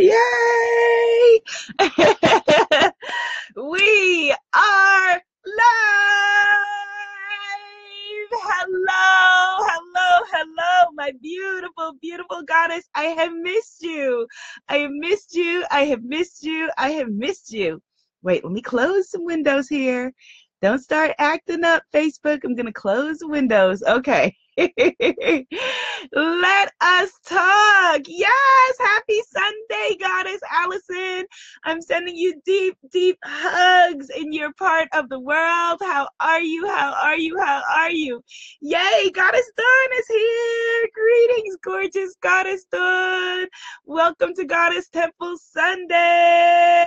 Yay! We are live! Hello, hello, hello, my beautiful, beautiful goddess. I have missed you. I have missed you. I have missed you. I have missed you. Wait, let me close some windows here. Don't start acting up, Facebook. I'm going to close the windows. Okay. Let us talk. Yes. Happy Sunday, Goddess Allison. I'm sending you deep, deep hugs in your part of the world. How are you? How are you? How are you? Yay. Goddess Dawn is here. Greetings, gorgeous Goddess Dawn. Welcome to Goddess Temple Sunday.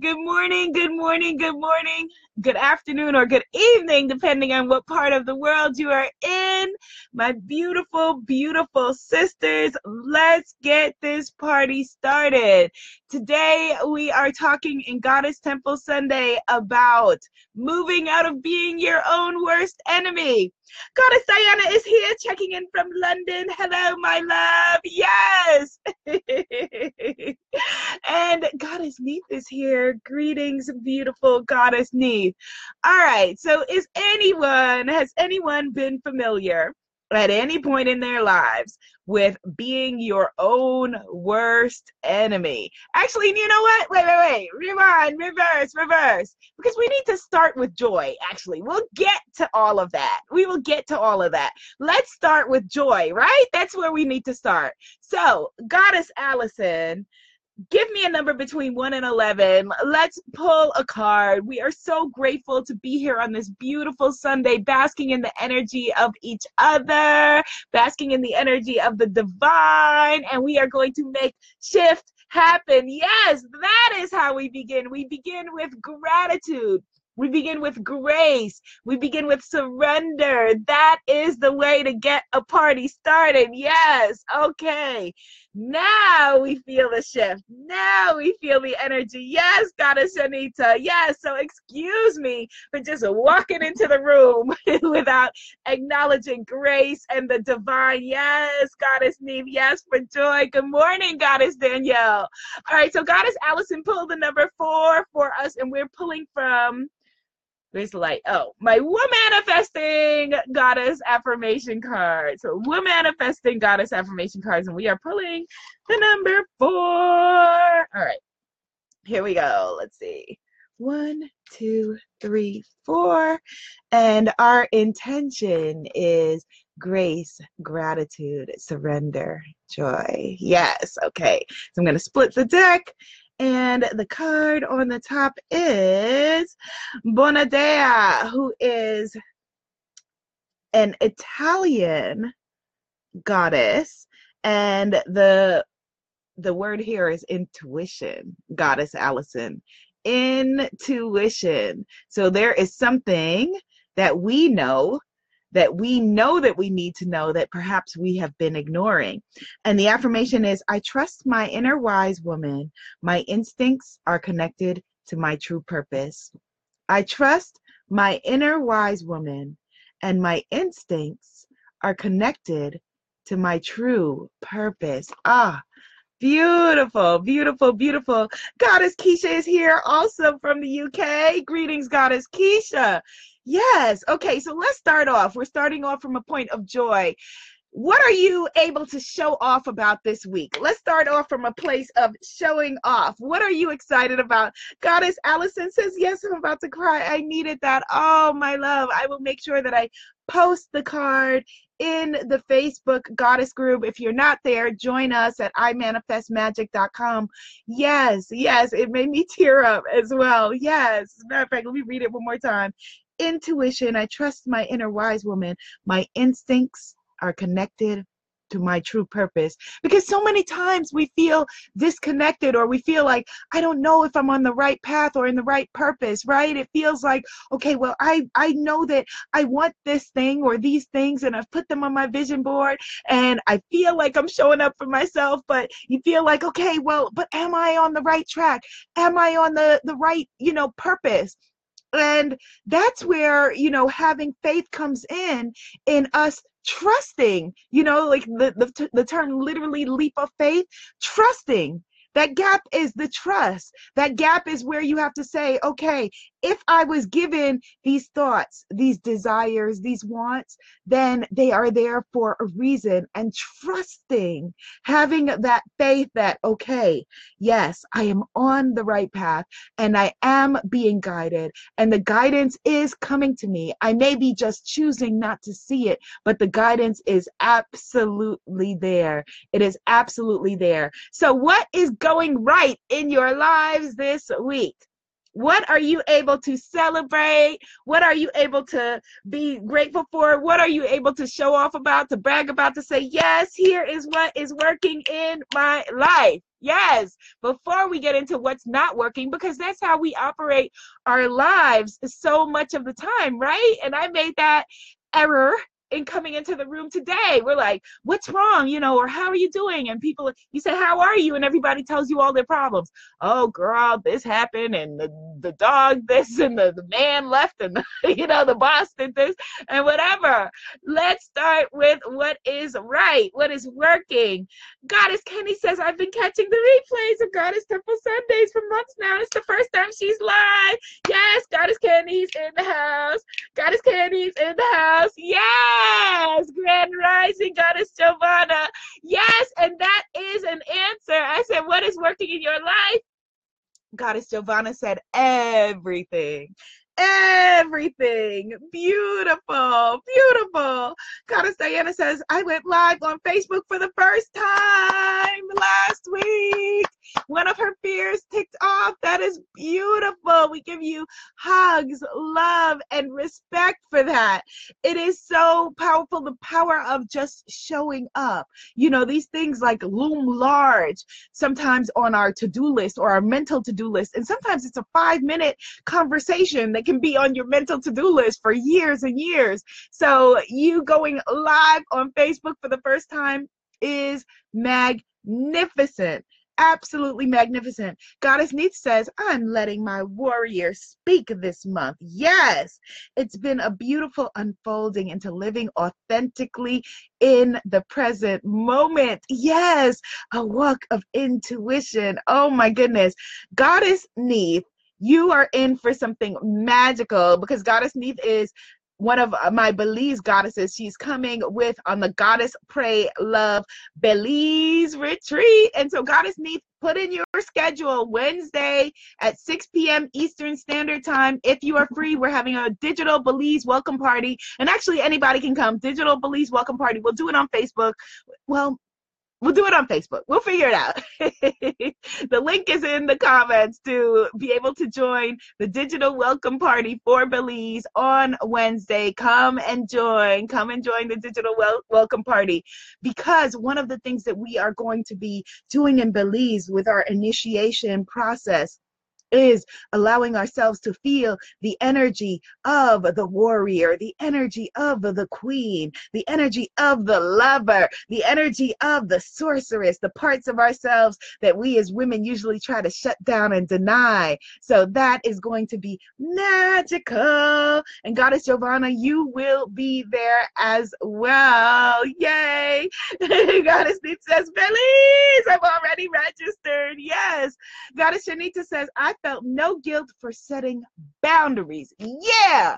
Good morning. Good morning. Good morning. Good afternoon or good evening, depending on what part of the world you are in. My beautiful, beautiful sisters, let's get this party started. Today, we are talking in Goddess Temple Sunday about moving out of being your own worst enemy. Goddess Diana is here checking in from London. Hello, my love. Yes. And Goddess Neith is here. Greetings, beautiful Goddess Neith. All right. So has anyone been familiar at any point in their lives with being your own worst enemy? Actually, you know what? Wait. Rewind, reverse. Because we need to start with joy, actually. We'll get to all of that. We will get to all of that. Let's start with joy, right? That's where we need to start. So, Goddess Allison, give me a number between 1 and 11. Let's pull a card. We are so grateful to be here on this beautiful Sunday, basking in the energy of each other, basking in the energy of the divine, and we are going to make shift happen. Yes, that is how we begin. We begin with gratitude. We begin with grace. We begin with surrender. That is the way to get a party started. Yes. Okay. Now we feel the shift. Now we feel the energy. Yes, Goddess Anita. Yes. So excuse me for just walking into the room without acknowledging grace and the divine. Yes, Goddess Neve. Yes, for joy. Good morning, Goddess Danielle. All right. So Goddess Allison pulled the number 4 for us, and we're pulling from, where's the light? Oh, my Womanifesting Goddess Affirmation Cards. So Womanifesting Goddess Affirmation Cards, and we are pulling the number 4. All right, here we go. Let's see. 1, 2, 3, 4. And our intention is grace, gratitude, surrender, joy. Yes, okay. So I'm going to split the deck. And the card on the top is Bonadea, who is an Italian goddess. And the word here is intuition, Goddess Allison. Intuition. So there is something that we know that we need to know that perhaps we have been ignoring. And the affirmation is, I trust my inner wise woman. My instincts are connected to my true purpose. I trust my inner wise woman, and my instincts are connected to my true purpose. Ah, beautiful, beautiful, beautiful. Goddess Keisha is here, also from the UK. Greetings, Goddess Keisha. Yes. Okay. So let's start off. We're starting off from a point of joy. What are you able to show off about this week? Let's start off from a place of showing off. What are you excited about? Goddess Allison says, yes, I'm about to cry. I needed that. Oh, my love. I will make sure that I post the card in the Facebook goddess group. If you're not there, join us at imanifestmagic.com. Yes. Yes. It made me tear up as well. Yes. As a matter of fact, let me read it one more time. Intuition, I trust my inner wise woman. My instincts are connected to my true purpose. Because so many times we feel disconnected, or we feel like, I don't know if I'm on the right path or in the right purpose, right? It feels like, okay, well, I know that I want this thing or these things, and I've put them on my vision board, and I feel like I'm showing up for myself, but you feel like, okay, well, but am I on the right track? Am I on the right, purpose? And that's where, having faith comes in us trusting, you know, like the term literally leap of faith, trusting. That gap is the trust. That gap is where you have to say, okay, if I was given these thoughts, these desires, these wants, then they are there for a reason. And trusting, having that faith that, okay, yes, I am on the right path and I am being guided and the guidance is coming to me. I may be just choosing not to see it, but the guidance is absolutely there. It is absolutely there. So what is going right in your lives this week? What are you able to celebrate? What are you able to be grateful for? What are you able to show off about, to brag about, to say, yes, here is what is working in my life? Yes, before we get into what's not working, because that's how we operate our lives so much of the time, right? And I made that error in coming into the room today. We're like, what's wrong, you know, or how are you doing? And people, you say, how are you? And everybody tells you all their problems. Oh, girl, this happened, and the dog this, and the man left, and the boss did this, and whatever. Let's start with what is right, what is working. Goddess Kenny says, I've been catching the replays of Goddess Temple Sundays for months now. It's the first time she's live. Yes, Goddess Kenny's in the house. Goddess Kenny's in the house. Yes! Yes, Grand Rising, Goddess Giovanna. Yes, and that is an answer. I said, what is working in your life? Goddess Giovanna said, everything. Everything. Beautiful, beautiful. Goddess Diana says, I went live on Facebook for the first time last week. One of her fears ticked off. That is beautiful. We give you hugs, love, and respect for that. It is so powerful, the power of just showing up. You know, these things like loom large sometimes on our to-do list or our mental to-do list. And sometimes it's a 5-minute conversation that can be on your mental to-do list for years and years. So you going live on Facebook for the first time is magnificent. Absolutely magnificent. Goddess Neith says, I'm letting my warrior speak this month. Yes, it's been a beautiful unfolding into living authentically in the present moment. Yes, a walk of intuition. Oh my goodness. Goddess Neith, you are in for something magical, because Goddess Neith is one of my Belize goddesses. She's coming with on the Goddess Pray Love Belize retreat. And so Goddess Neith, put in your schedule Wednesday at 6 p.m. Eastern Standard Time. If you are free, we're having a digital Belize welcome party. And actually anybody can come. Digital Belize welcome party. We'll do it on Facebook. Well, we'll do it on Facebook. We'll figure it out. The link is in the comments to be able to join the digital welcome party for Belize on Wednesday. Come and join. Come and join the digital welcome party, because one of the things that we are going to be doing in Belize with our initiation process is allowing ourselves to feel the energy of the warrior, the energy of the queen, the energy of the lover, the energy of the sorceress, the parts of ourselves that we as women usually try to shut down and deny. So that is going to be magical. And Goddess Giovanna, you will be there as well. Yay. Goddess Neith says, Belize, I'm already registered. Yes. Goddess Shanita says, I felt no guilt for setting boundaries. Yeah,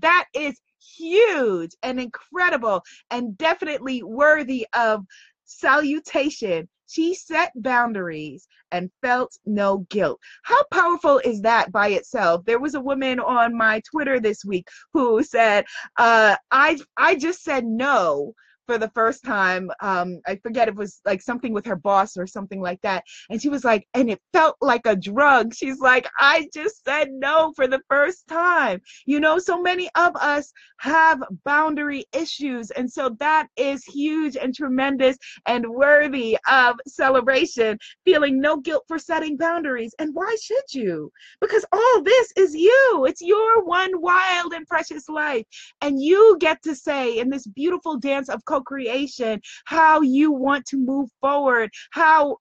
that is huge and incredible and definitely worthy of salutation. She set boundaries and felt no guilt. How powerful is that by itself? There was a woman on my Twitter this week who said, I just said no for the first time. I forget, it was like something with her boss or something like that. And she was like, and it felt like a drug. She's like, I just said no for the first time. You know, so many of us have boundary issues. And so that is huge and tremendous and worthy of celebration, feeling no guilt for setting boundaries. And why should you? Because all this is you. It's your one wild and precious life. And you get to say in this beautiful dance of co-creation, how you want to move forward,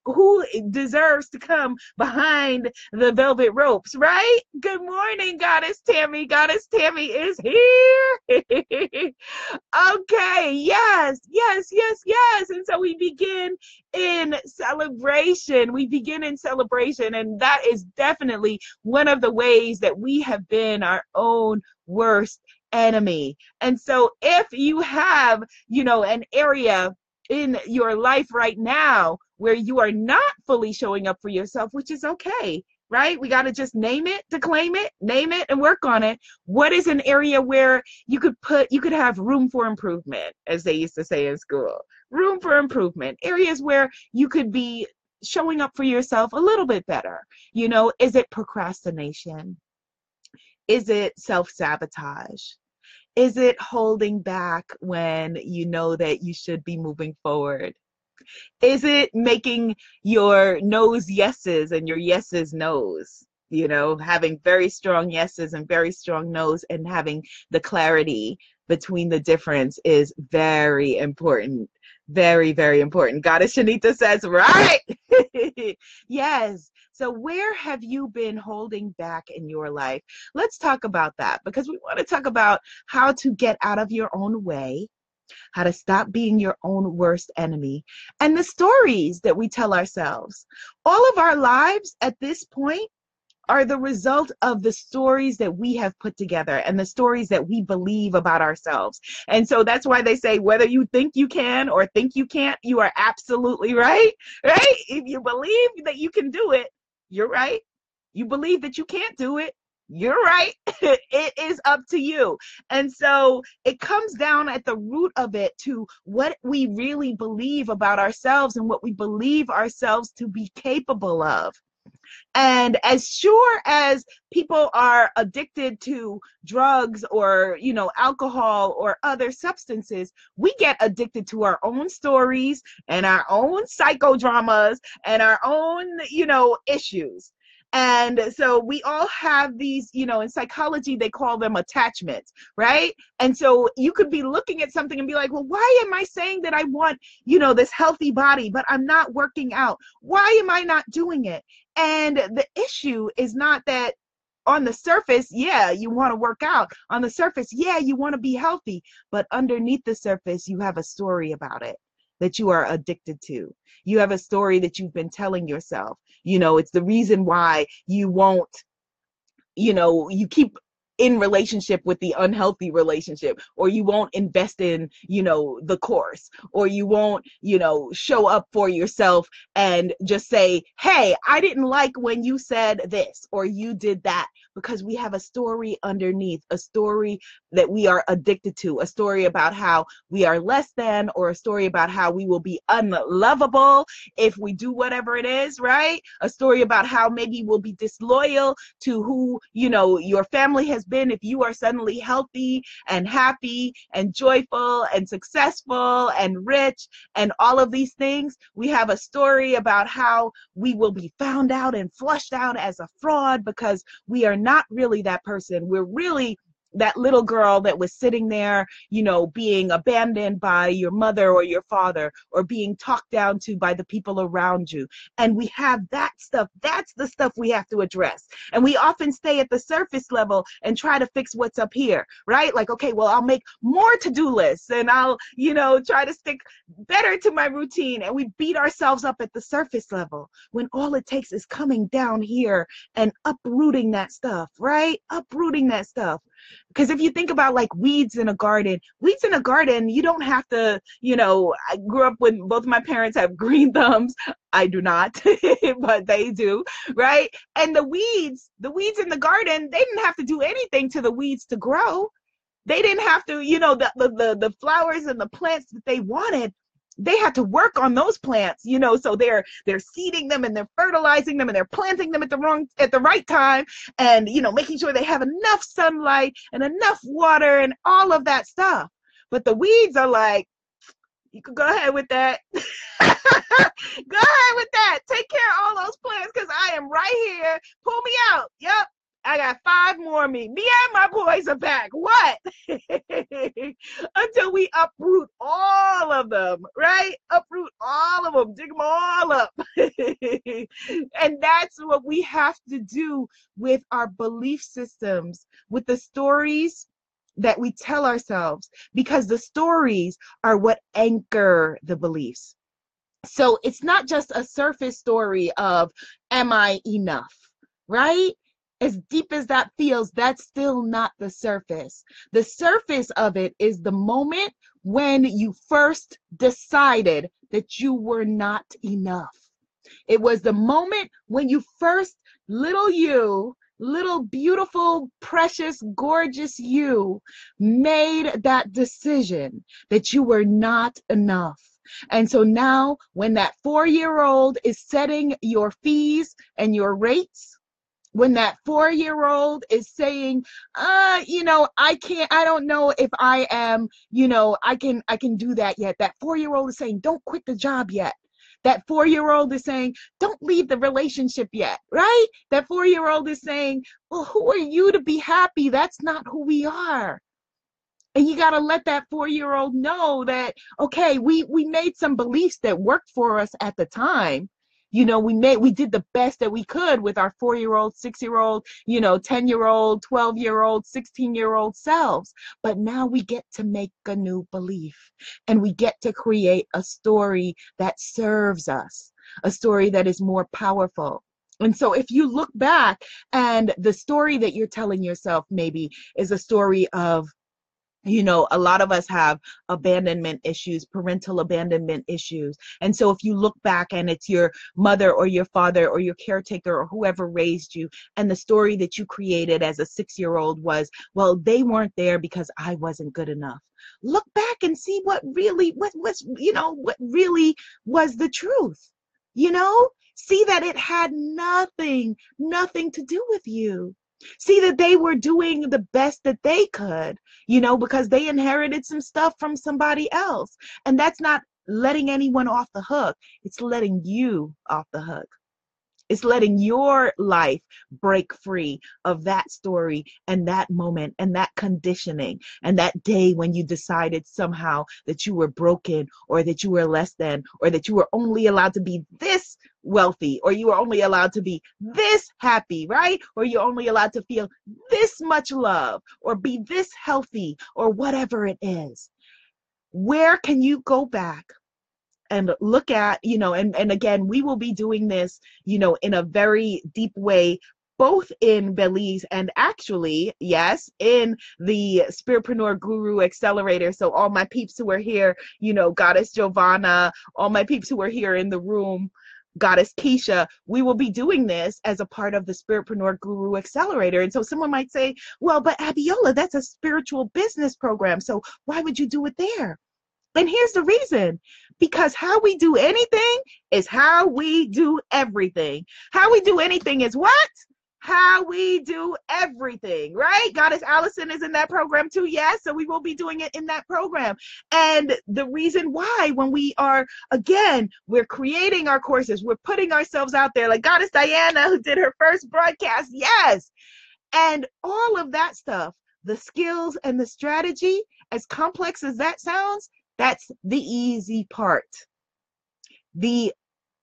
who deserves to come behind the velvet ropes, right? Good morning, Goddess Tammy. Goddess Tammy is here. Okay, yes. And so we begin in celebration. And that is definitely one of the ways that we have been our own worst enemy. And so if you have, an area in your life right now where you are not fully showing up for yourself, which is okay, right? We got to just name it, declaim it, name it, and work on it. What is an area where you could have room for improvement, as they used to say in school? Room for improvement. Areas where you could be showing up for yourself a little bit better. Is it procrastination? Is it self-sabotage? Is it holding back when you know that you should be moving forward? Is it making your no's yeses and your yeses no's? Having very strong yeses and very strong no's, and having the clarity between the difference is very important. Very, very important. Goddess Shanita says, right? Yes. So where have you been holding back in your life? Let's talk about that, because we want to talk about how to get out of your own way, how to stop being your own worst enemy, and the stories that we tell ourselves. All of our lives at this point are the result of the stories that we have put together and the stories that we believe about ourselves. And so that's why they say, whether you think you can or think you can't, you are absolutely right, right? If you believe that you can do it, you're right. You believe that you can't do it, you're right. It is up to you. And so it comes down at the root of it to what we really believe about ourselves and what we believe ourselves to be capable of. And as sure as people are addicted to drugs or, alcohol or other substances, we get addicted to our own stories and our own psychodramas and our own, issues. And so we all have these, in psychology, they call them attachments, right? And so you could be looking at something and be like, well, why am I saying that I want, this healthy body, but I'm not working out? Why am I not doing it? And the issue is not that on the surface, yeah, you want to work out. On the surface, yeah, you want to be healthy. But underneath the surface, you have a story about it that you are addicted to. You have a story that you've been telling yourself. It's the reason why you won't, you keep in relationship with the unhealthy relationship, or you won't invest in, the course, or you won't, show up for yourself and just say, hey, I didn't like when you said this, or you did that, because we have a story underneath, a story that we are addicted to, a story about how we are less than, or a story about how we will be unlovable if we do whatever it is, right? A story about how maybe we'll be disloyal to who, your family has been if you are suddenly healthy and happy and joyful and successful and rich and all of these things. We have a story about how we will be found out and flushed out as a fraud because we are not really that person. We're really that little girl that was sitting there, being abandoned by your mother or your father, or being talked down to by the people around you. And we have that stuff. That's the stuff we have to address. And we often stay at the surface level and try to fix what's up here, right? Like, okay, well, I'll make more to-do lists and I'll, try to stick better to my routine. And we beat ourselves up at the surface level when all it takes is coming down here and uprooting that stuff, right? Uprooting that stuff. Because if you think about like weeds in a garden, you don't have to, I grew up with both my parents have green thumbs. I do not, but they do, right? And the weeds in the garden, they didn't have to do anything to the weeds to grow. They didn't have to, the flowers and the plants that they wanted, they had to work on those plants, so they're seeding them and they're fertilizing them and they're planting them at the right time, and making sure they have enough sunlight and enough water and all of that stuff. But the weeds are like, you could go ahead with that. Go ahead with that. Take care of all those plants, because I am right here. Pull me out. Yep. I got five more of me. Me and my boys are back. What? Until we uproot all life. And that's what we have to do with our belief systems, with the stories that we tell ourselves, because the stories are what anchor the beliefs. So it's not just a surface story of, am I enough, right? As deep as that feels, that's still not the surface. The surface of it is the moment when you first decided that you were not enough. It was the moment when you first, little you, little beautiful, precious, gorgeous you, made that decision that you were not enough. And so now when that 4-year-old is setting your fees and your rates, when that 4-year-old is saying, I don't know if I am, I can do that yet. That 4-year-old is saying, don't quit the job yet. That 4-year-old is saying, don't leave the relationship yet, right? That 4-year-old is saying, well, who are you to be happy? That's not who we are. And you got to let that 4-year-old know that, okay, we made some beliefs that worked for us at the time. We did the best that we could with our 4-year-old, 6-year-old, 10-year-old, 12-year-old, 16-year-old selves. But now we get to make a new belief, and we get to create a story that serves us, a story that is more powerful. And so if you look back, and the story that you're telling yourself maybe is a story of, a lot of us have abandonment issues, parental abandonment issues. And so if you look back and it's your mother or your father or your caretaker or whoever raised you, and the story that you created as a 6-year-old was, well, they weren't there because I wasn't good enough. Look back and see what really was the truth. See that it had nothing to do with you. See that they were doing the best that they could, because they inherited some stuff from somebody else. And that's not letting anyone off the hook. It's letting you off the hook. It's letting your life break free of that story and that moment and that conditioning and that day when you decided somehow that you were broken or that you were less than or that you were only allowed to be this wealthy or you were only allowed to be this happy, right? Or you're only allowed to feel this much love or be this healthy or whatever it is. Where can you go back and look at, and again, we will be doing this, in a very deep way, both in Belize and actually, yes, in the Spiritpreneur Guru Accelerator. So all my peeps who are here, Goddess Giovanna, all my peeps who are here in the room, Goddess Keisha, we will be doing this as a part of the Spiritpreneur Guru Accelerator. And so someone might say, well, but Abiola, that's a spiritual business program. So why would you do it there? And here's the reason, because how we do anything is how we do everything. How we do anything is what? How we do everything, right? Goddess Allison is in that program too, yes? So we will be doing it in that program. And the reason why, when we are, again, we're creating our courses, we're putting ourselves out there, like Goddess Diana, who did her first broadcast, yes. And all of that stuff, the skills and the strategy, as complex as that sounds, that's the easy part. The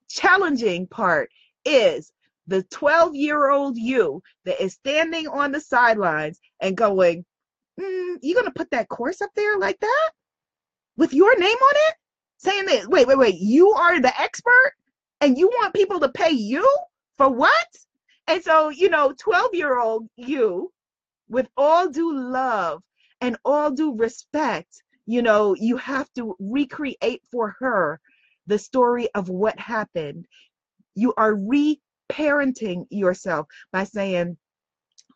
challenging part is the 12-year-old you that is standing on the sidelines and going, you're going to put that course up there like that? With your name on it? Saying that, wait, you are the expert and you want people to pay you for what? And so, 12-year-old you, with all due love and all due respect, you have to recreate for her the story of what happened. You are reparenting yourself by saying,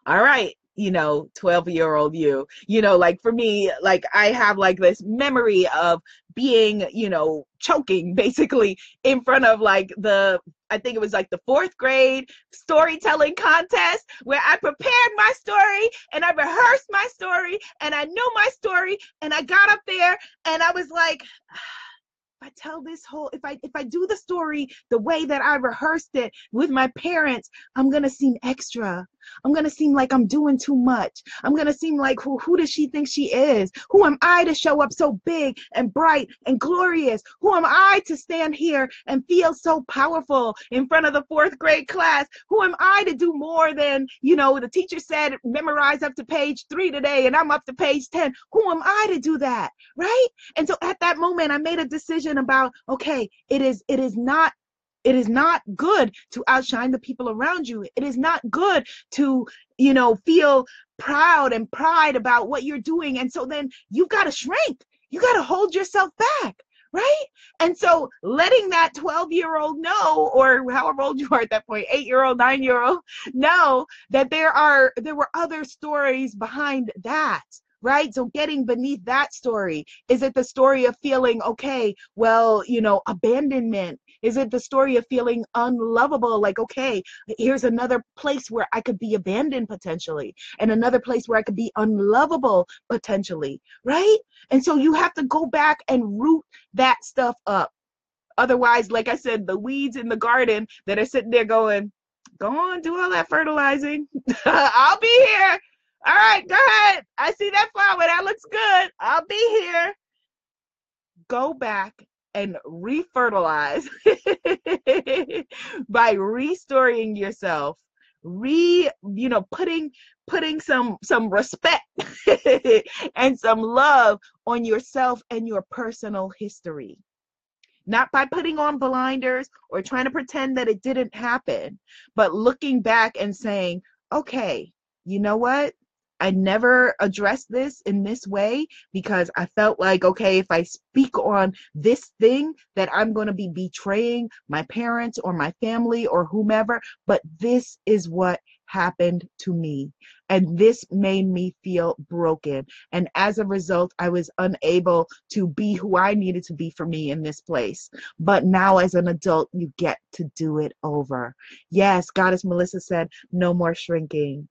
all right, 12-year-old you, like for me, like I have like this memory of being, choking basically in front of like I think it was like the 4th grade storytelling contest where I prepared my story and I rehearsed my story and I knew my story and I got up there and I was like, if I do the story the way that I rehearsed it with my parents, I'm going to seem extra. I'm going to seem like I'm doing too much. I'm going to seem like, who does she think she is? Who am I to show up so big and bright and glorious? Who am I to stand here and feel so powerful in front of the fourth grade class? Who am I to do more than, you know, the teacher said, memorize up to page 3 today, and I'm up to page 10. Who am I to do that, right? And so at that moment, I made a decision about, okay, it is not good to outshine the people around you. It is not good to, you know, feel proud and pride about what you're doing. And so then you've got to shrink. You got to hold yourself back, right? And so letting that 12-year-old know, or however old you are at that point, 8-year-old, 9-year-old, know that there were other stories behind that. Right? So getting beneath that story. Is it the story of feeling, okay, well, you know, abandonment? Is it the story of feeling unlovable? Like, okay, here's another place where I could be abandoned potentially, and another place where I could be unlovable potentially, right? And so you have to go back and root that stuff up. Otherwise, like I said, the weeds in the garden that are sitting there going, go on, do all that fertilizing. I'll be here. All right, go ahead. I see that flower. That looks good. I'll be here. Go back and re-fertilize by restoring yourself, putting some respect and some love on yourself and your personal history. Not by putting on blinders or trying to pretend that it didn't happen, but looking back and saying, okay, you know what? I never addressed this in this way because I felt like, okay, if I speak on this thing, that I'm going to be betraying my parents or my family or whomever, but this is what happened to me. And this made me feel broken. And as a result, I was unable to be who I needed to be for me in this place. But now as an adult, you get to do it over. Yes, Goddess Melissa said, no more shrinking.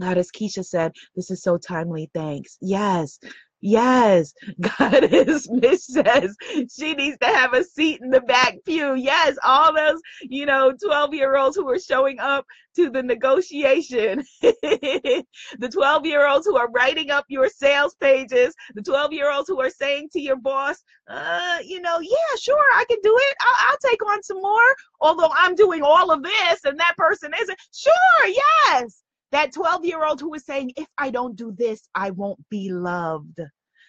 Goddess Keisha said, this is so timely, thanks. Yes, yes. Goddess Miss says, she needs to have a seat in the back pew. Yes, all those, you know, 12-year-olds who are showing up to the negotiation, the 12-year-olds who are writing up your sales pages, the 12-year-olds who are saying to your boss, you know, yeah, sure, I can do it. I'll take on some more, although I'm doing all of this and that person isn't. Sure, yes. That 12-year-old who is saying, if I don't do this, I won't be loved.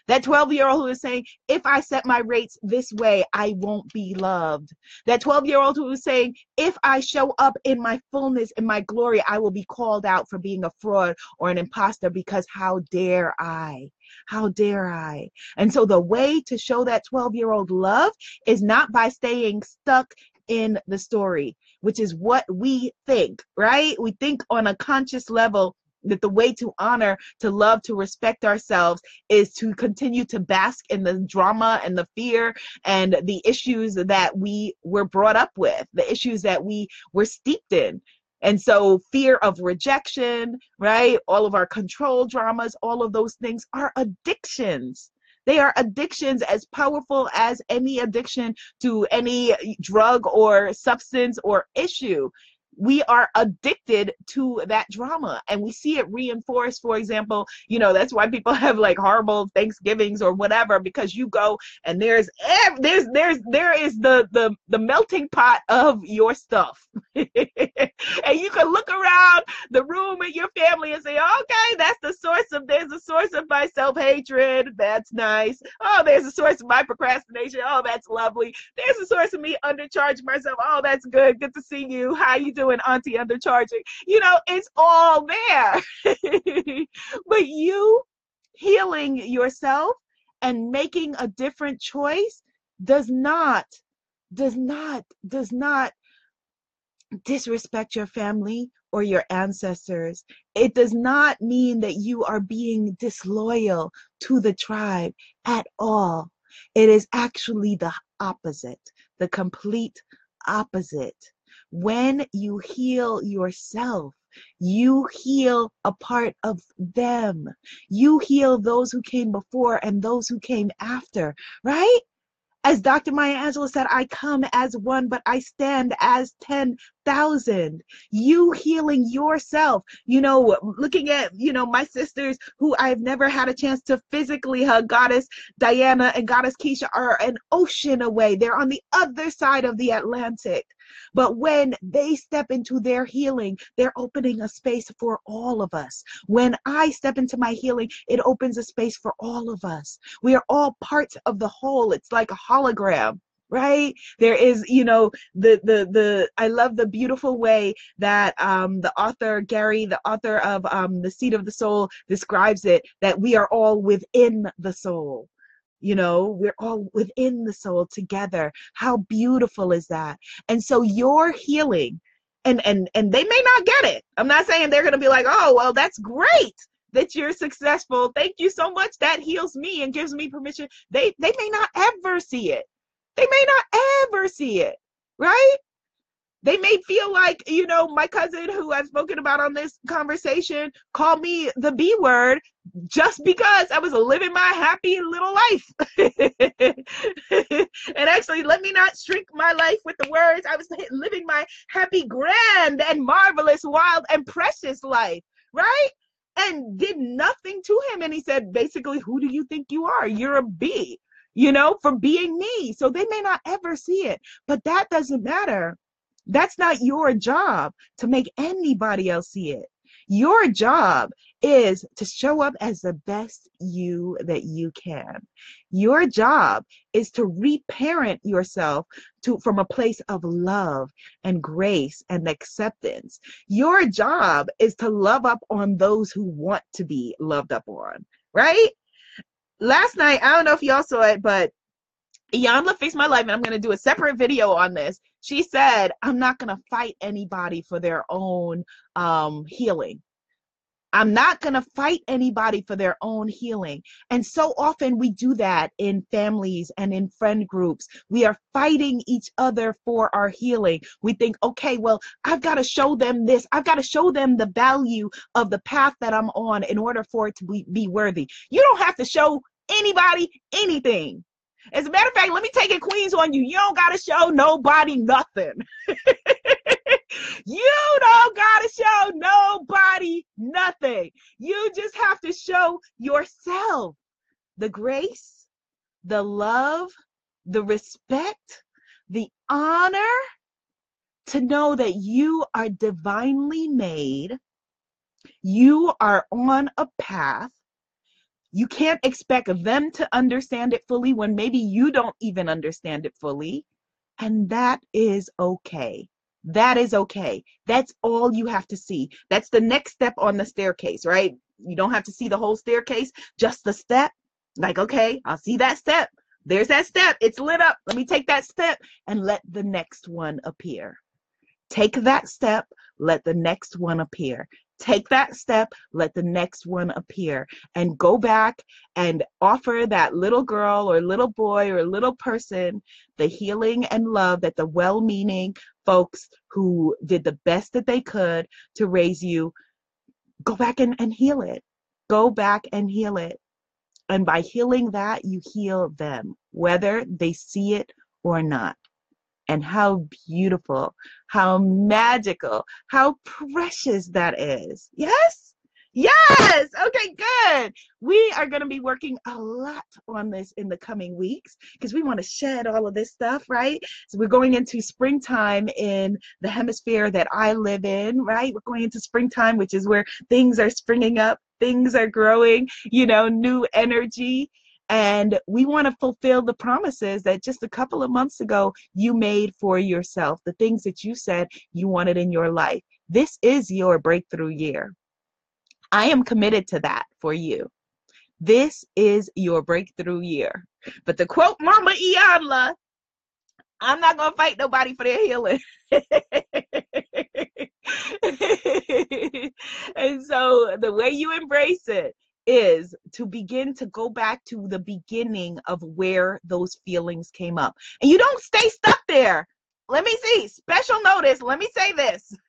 That 12-year-old who is saying, if I set my rates this way, I won't be loved. That 12-year-old who is saying, if I show up in my fullness, in my glory, I will be called out for being a fraud or an imposter because how dare I? How dare I? And so the way to show that 12-year-old love is not by staying stuck in the story, which is what we think, right? We think on a conscious level that the way to honor, to love, to respect ourselves is to continue to bask in the drama and the fear and the issues that we were brought up with, the issues that we were steeped in. And so fear of rejection, right? All of our control dramas, all of those things are addictions. They are addictions as powerful as any addiction to any drug or substance or issue. We are addicted to that drama and we see it reinforced. For example, you know, that's why people have like horrible Thanksgivings or whatever, because you go and there is the melting pot of your stuff. And you can look around the room at your family and say, okay, that's the source of, there's a source of my self-hatred. That's nice. Oh, there's a source of my procrastination. Oh, that's lovely. There's a source of me undercharging myself. Oh, that's good. Good to see you. How you doing? And auntie undercharging, you know, it's all there. But you healing yourself and making a different choice does not disrespect your family or your ancestors. It does not mean that you are being disloyal to the tribe at all. It is actually the opposite, the complete opposite. When you heal yourself, you heal a part of them. You heal those who came before and those who came after, right? As Dr. Maya Angelou said, I come as one, but I stand as 10 1,000. You healing yourself, you know, looking at, you know, my sisters who I've never had a chance to physically hug. Goddess Diana and Goddess Keisha are an ocean away. They're on the other side of the Atlantic. But when they step into their healing, they're opening a space for all of us. When I step into my healing, it opens a space for all of us. We are all parts of the whole. It's like a hologram, right? There is, you know, I love the beautiful way that the author, Gary, the author of The Seat of the Soul, describes it, that we are all within the soul. You know, we're all within the soul together. How beautiful is that? And so your healing, and they may not get it. I'm not saying they're going to be like, oh, well, that's great that you're successful. Thank you so much. That heals me and gives me permission. They may not ever see it. They may not ever see it, right? They may feel like, you know, my cousin who I've spoken about on this conversation called me the B word just because I was living my happy little life. And actually, let me not shrink my life with the words. I was living my happy, grand, and marvelous, wild, and precious life, right? And did nothing to him. And he said, basically, who do you think you are? You're a B, you know, for being me. So they may not ever see it, but that doesn't matter. That's not your job to make anybody else see it. Your job is to show up as the best you that you can. Your job is to reparent yourself from a place of love and grace and acceptance. Your job is to love up on those who want to be loved up on, right? Last night, I don't know if y'all saw it, but Iyanla Fix My Life, and I'm going to do a separate video on this. She said, I'm not going to fight anybody for their own healing. I'm not going to fight anybody for their own healing. And so often we do that in families and in friend groups. We are fighting each other for our healing. We think, okay, well, I've got to show them this. I've got to show them the value of the path that I'm on in order for it to be worthy. You don't have to show anybody anything. As a matter of fact, let me take it Queens on you. You don't got to show nobody nothing. You don't got to show nobody nothing. You just have to show yourself the grace, the love, the respect, the honor to know that you are divinely made. You are on a path. You can't expect them to understand it fully when maybe you don't even understand it fully. And that is okay. That is okay. That's all you have to see. That's the next step on the staircase, right? You don't have to see the whole staircase, just the step. Like, okay, I'll see that step. There's that step. It's lit up. Let me take that step and let the next one appear. Take that step. Let the next one appear. Take that step, let the next one appear, and go back and offer that little girl or little boy or little person the healing and love that the well-meaning folks who did the best that they could to raise you, go back and heal it. Go back and heal it. And by healing that, you heal them, whether they see it or not. And how beautiful, how magical, how precious that is. Yes? Yes! Okay, good. We are going to be working a lot on this in the coming weeks because we want to shed all of this stuff, right? So we're going into springtime in the hemisphere that I live in, right? We're going into springtime, which is where things are springing up, things are growing, you know, new energy. And we want to fulfill the promises that just a couple of months ago you made for yourself, the things that you said you wanted in your life. This is your breakthrough year. I am committed to that for you. This is your breakthrough year. But to quote Mama Iyanla, I'm not going to fight nobody for their healing. And so the way you embrace it is to begin to go back to the beginning of where those feelings came up. And you don't stay stuck there. Let me see, special notice, let me say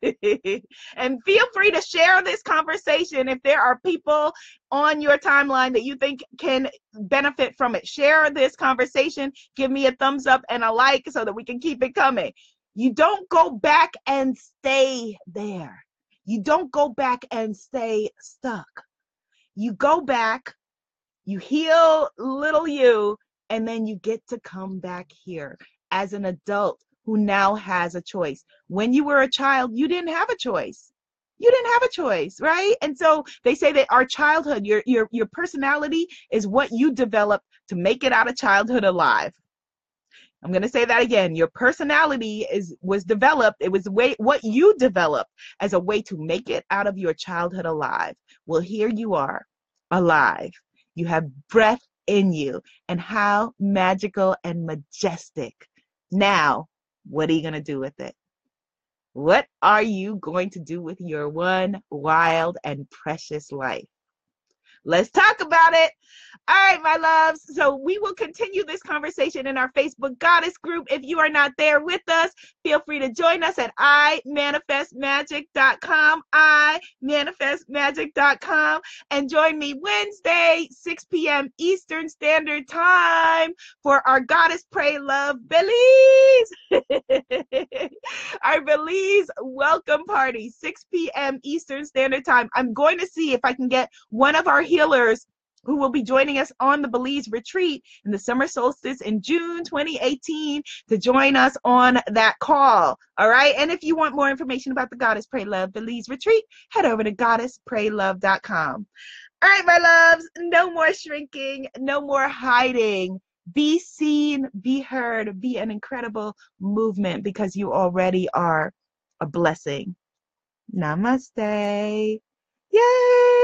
this. And feel free to share this conversation. If there are people on your timeline that you think can benefit from it, share this conversation, give me a thumbs up and a like so that we can keep it coming. You don't go back and stay there. You don't go back and stay stuck. You go back, you heal little you, and then you get to come back here as an adult who now has a choice. When you were a child, you didn't have a choice. You didn't have a choice, right? And so they say that our childhood, your personality is what you develop to make it out of childhood alive. I'm going to say that again. Your personality was developed. It was the way, what you developed as a way to make it out of your childhood alive. Well, here you are, alive. You have breath in you. And how magical and majestic. Now, what are you going to do with it? What are you going to do with your one wild and precious life? Let's talk about it. All right, my loves. So we will continue this conversation in our Facebook Goddess group. If you are not there with us, feel free to join us at imanifestmagic.com, imanifestmagic.com, and join me Wednesday, 6 p.m. Eastern Standard Time for our Goddess Pray Love Belize, our Belize welcome party, 6 p.m. Eastern Standard Time. I'm going to see if I can get one of our healers who will be joining us on the Belize retreat in the summer solstice in June 2018 to join us on that call. All right. And if you want more information about the Goddess Pray Love Belize retreat, head over to goddesspraylove.com. All right, my loves, no more shrinking, no more hiding. Be seen, be heard, be an incredible movement because you already are a blessing. Namaste. Yay.